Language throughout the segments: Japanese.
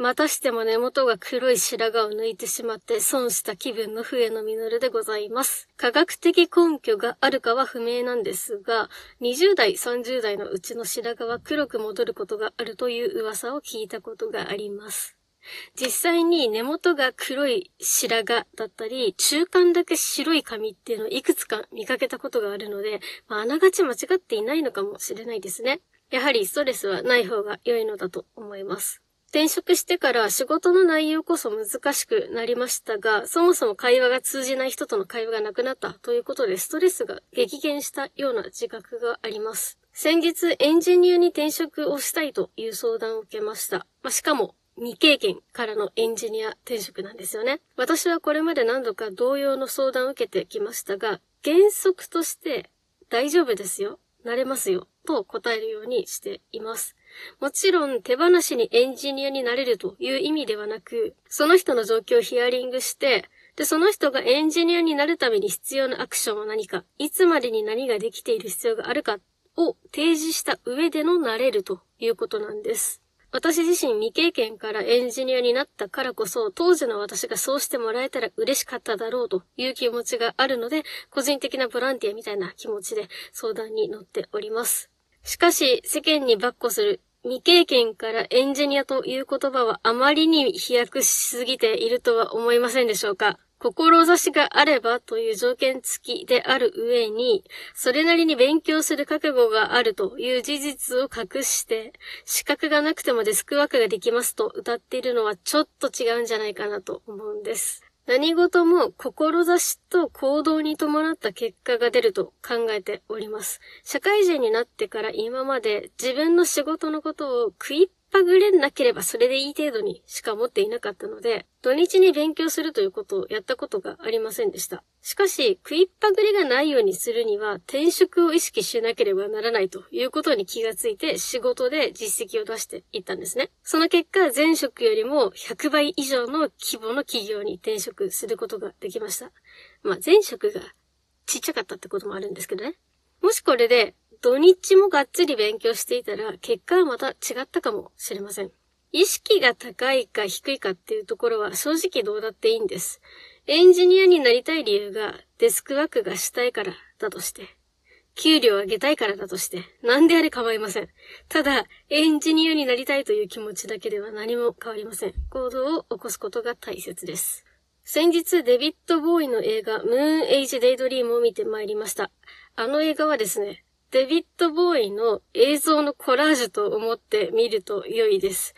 またしても根元が黒い白髪を抜いてしまって損した気分の笛野実でございます。科学的根拠があるかは不明なんですが、20代、30代のうちの白髪は黒く戻ることがあるという噂を聞いたことがあります。実際に根元が黒い白髪だったり、中間だけ白い髪っていうのをいくつか見かけたことがあるので、あながち間違っていないのかもしれないですね。やはりストレスはない方が良いのだと思います。転職してから仕事の内容こそ難しくなりましたが、そもそも会話が通じない人との会話がなくなったということで、ストレスが激減したような自覚があります。先日、エンジニアに転職をしたいという相談を受けました。しかも、未経験からのエンジニア転職なんですよね。私はこれまで何度か同様の相談を受けてきましたが、原則として大丈夫ですよ、慣れますよと答えるようにしています。もちろん手放しにエンジニアになれるという意味ではなく、その人の状況をヒアリングして、その人がエンジニアになるために必要なアクションは何か、いつまでに何ができている必要があるかを提示した上での慣れるということなんです。私自身未経験からエンジニアになったからこそ、当時の私がそうしてもらえたら嬉しかっただろうという気持ちがあるので、個人的なボランティアみたいな気持ちで相談に乗っております。しかし、世間に跋扈する未経験からエンジニアという言葉はあまりに飛躍しすぎているとは思いませんでしょうか。志があればという条件付きである上に、それなりに勉強する覚悟があるという事実を隠して、資格がなくてもデスクワークができますと歌っているのはちょっと違うんじゃないかなと思うんです。何事も志と行動に伴った結果が出ると考えております。社会人になってから今まで自分の仕事のことを食いっぱぐれなければそれでいい程度にしか持っていなかったので、土日に勉強するということをやったことがありませんでした。しかし、食いっぱぐれがないようにするには転職を意識しなければならないということに気がついて仕事で実績を出していったんですね。その結果、前職よりも100倍以上の規模の企業に転職することができました。前職がちっちゃかったってこともあるんですけどね。もしこれで土日もがっつり勉強していたら結果はまた違ったかもしれません。意識が高いか低いかっていうところは正直どうだっていいんです。エンジニアになりたい理由がデスクワークがしたいからだとして、給料を上げたいからだとして、何であれ構いません。ただ、エンジニアになりたいという気持ちだけでは何も変わりません。行動を起こすことが大切です。先日デビッド・ボーイの映画ムーン・エイジ・デイドリームを見てまいりました。あの映画はですね、デビッド・ボーイの映像のコラージュと思ってみると良いです。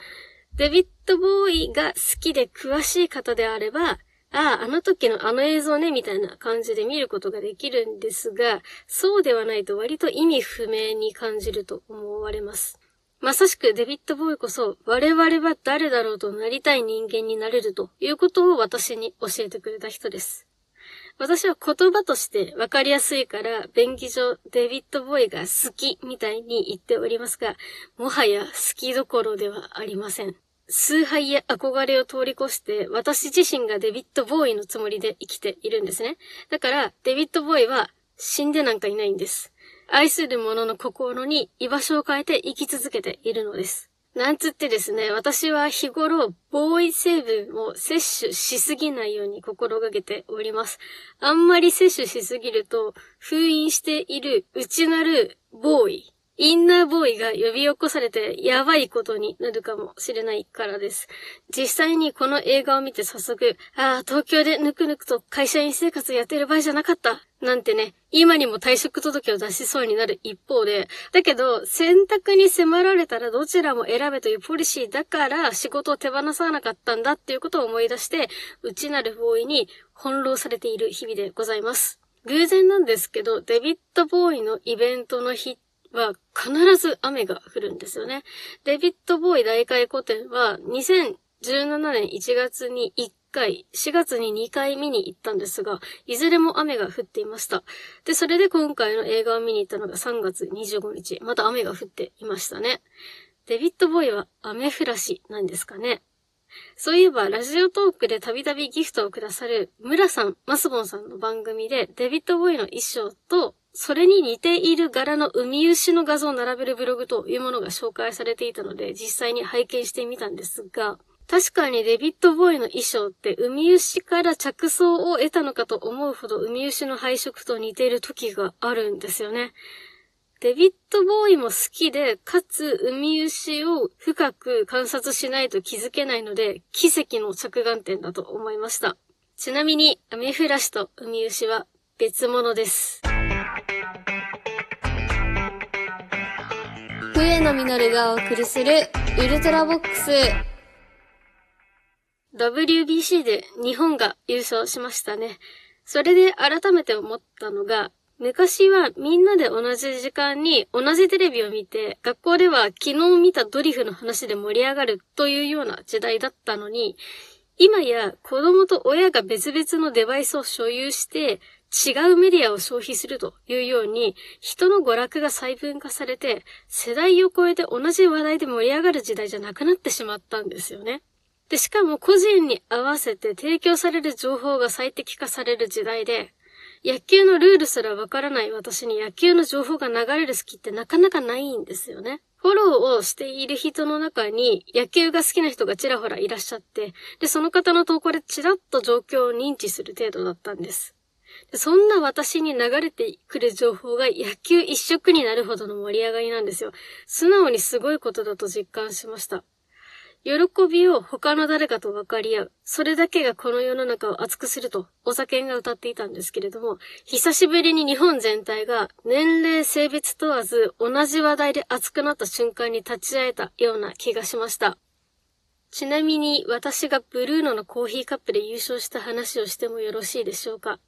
デビッド・ボーイが好きで詳しい方であれば、あの時のあの映像ねみたいな感じで見ることができるんですが、そうではないと割と意味不明に感じると思われます。まさしくデビッド・ボーイこそ我々は誰だろうとなりたい人間になれるということを私に教えてくれた人です。私は言葉として分かりやすいから、便宜上デビッド・ボーイが好きみたいに言っておりますが、もはや好きどころではありません。崇拝や憧れを通り越して、私自身がデビッド・ボーイのつもりで生きているんですね。だから、デビッド・ボーイは死んでなんかいないんです。愛する者の心に居場所を変えて生き続けているのです。なんつってですね、私は日頃、ボーイ成分を摂取しすぎないように心がけております。あんまり摂取しすぎると、封印している内なるボーイ、インナーボーイが呼び起こされてやばいことになるかもしれないからです。実際にこの映画を見て早速、東京でぬくぬくと会社員生活やってる場合じゃなかった。なんてね、今にも退職届を出しそうになる一方で、だけど選択に迫られたらどちらも選べというポリシーだから仕事を手放さなかったんだっていうことを思い出して、内なるボーイに翻弄されている日々でございます。偶然なんですけど、デビッド・ボーイのイベントの日は必ず雨が降るんですよね。デビッド・ボーイ大回顧展は2017年1月に1回、4月に2回見に行ったんですが、いずれも雨が降っていました。で、それで今回の映画を見に行ったのが3月25日。また雨が降っていましたね。デビッド・ボーイは雨降らしなんですかね。そういえば、ラジオトークでたびたびギフトをくださる村さん、マスボンさんの番組で、デビッド・ボーイの衣装と、それに似ている柄の海牛の画像を並べるブログというものが紹介されていたので、実際に拝見してみたんですが、確かにデビッド・ボウイの衣装って海牛から着想を得たのかと思うほど海牛の配色と似ている時があるんですよね。デビッド・ボウイも好きで、かつ海牛を深く観察しないと気づけないので、奇跡の着眼点だと思いました。ちなみにアメフラシと海牛は別物です。上野実がお送りするウルトラボックス。WBC で日本が優勝しましたね。それで改めて思ったのが、昔はみんなで同じ時間に同じテレビを見て、学校では昨日見たドリフの話で盛り上がるというような時代だったのに、今や子供と親が別々のデバイスを所有して、違うメディアを消費するというように、人の娯楽が細分化されて、世代を超えて同じ話題で盛り上がる時代じゃなくなってしまったんですよね。で、しかも個人に合わせて提供される情報が最適化される時代で、野球のルールすらわからない私に野球の情報が流れる隙ってなかなかないんですよね。フォローをしている人の中に野球が好きな人がちらほらいらっしゃって、で、その方の投稿でちらっと状況を認知する程度だったんです。で、そんな私に流れてくる情報が野球一色になるほどの盛り上がりなんですよ。素直にすごいことだと実感しました。喜びを他の誰かと分かり合う。それだけがこの世の中を熱くすると、お酒が歌っていたんですけれども、久しぶりに日本全体が年齢、性別問わず同じ話題で熱くなった瞬間に立ち会えたような気がしました。ちなみに私がブルーノのコーヒーカップで優勝した話をしてもよろしいでしょうか。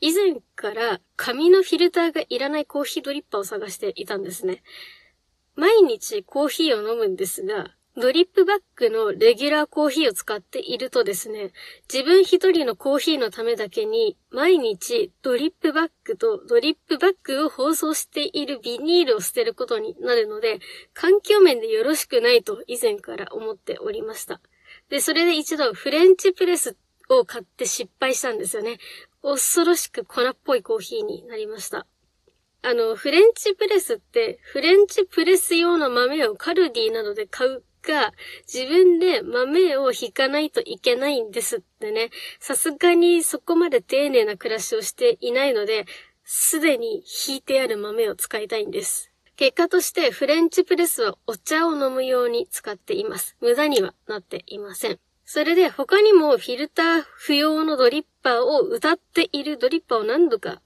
以前から紙のフィルターがいらないコーヒードリッパーを探していたんですね。毎日コーヒーを飲むんですが、ドリップバッグのレギュラーコーヒーを使っているとですね、自分一人のコーヒーのためだけに毎日ドリップバッグとドリップバッグを包装しているビニールを捨てることになるので、環境面でよろしくないと以前から思っておりました。で、それで一度フレンチプレスを買って失敗したんですよね。恐ろしく粉っぽいコーヒーになりました。フレンチプレスってフレンチプレス用の豆をカルディなどで買うが、自分で豆をひかないといけないんですってね。さすがにそこまで丁寧な暮らしをしていないので、すでにひいてある豆を使いたいんです。結果としてフレンチプレスはお茶を飲むように使っています。無駄にはなっていません。それで他にもフィルター不要のドリッパーを歌っているドリッパーを何度か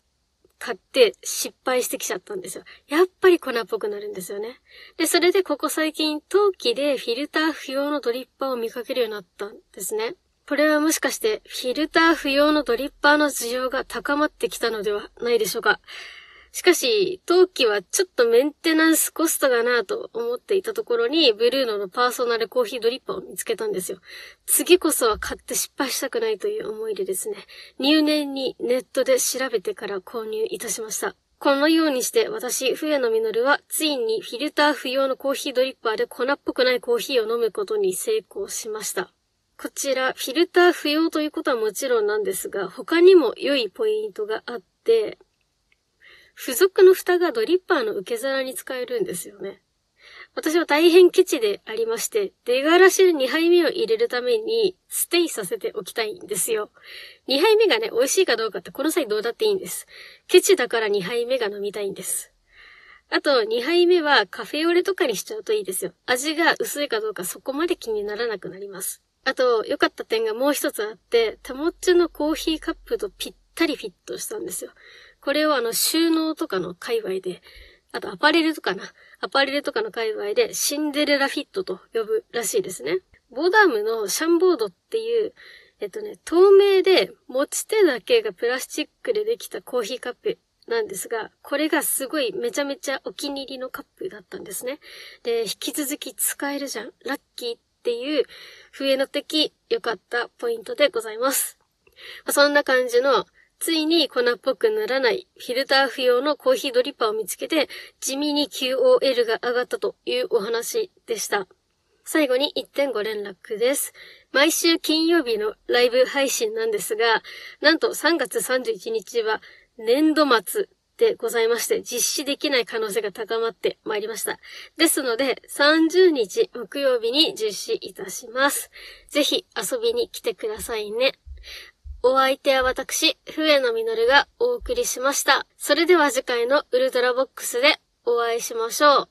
買って失敗してきちゃったんですよ。やっぱり粉っぽくなるんですよね。で、それでここ最近陶器でフィルター不要のドリッパーを見かけるようになったんですね。これはもしかしてフィルター不要のドリッパーの需要が高まってきたのではないでしょうか。しかし陶器はちょっとメンテナンスコストがなぁと思っていたところに、ブルーノのパーソナルコーヒードリッパーを見つけたんですよ。次こそは買って失敗したくないという思いでですね、入念にネットで調べてから購入いたしました。このようにして私、上野実はついにフィルター不要のコーヒードリッパーで粉っぽくないコーヒーを飲むことに成功しました。こちらフィルター不要ということはもちろんなんですが、他にも良いポイントがあって、付属の蓋がドリッパーの受け皿に使えるんですよね。私は大変ケチでありまして、出がらしで2杯目を入れるためにステイさせておきたいんですよ。2杯目がね、美味しいかどうかってこの際どうだっていいんです。ケチだから2杯目が飲みたいんです。あと2杯目はカフェオレとかにしちゃうといいですよ。味が薄いかどうかそこまで気にならなくなります。あと良かった点がもう一つあって、手持ちのコーヒーカップとぴったりフィットしたんですよ。これを収納とかの界隈で、あとアパレルとかの界隈でシンデレラフィットと呼ぶらしいですね。ボダムのシャンボードっていう、透明で持ち手だけがプラスチックでできたコーヒーカップなんですが、これがすごいめちゃめちゃお気に入りのカップだったんですね。で、引き続き使えるじゃん、ラッキーっていう、笛の的良かったポイントでございます。そんな感じの、ついに粉っぽくならないフィルター不要のコーヒードリッパーを見つけて、地味に QOL が上がったというお話でした。最後に 1.5 連絡です。毎週金曜日のライブ配信なんですが、なんと3月31日は年度末でございまして、実施できない可能性が高まってまいりました。ですので、30日木曜日に実施いたします。ぜひ遊びに来てくださいね。お相手は私、笛野実がお送りしました。それでは次回のウルトラボックスでお会いしましょう。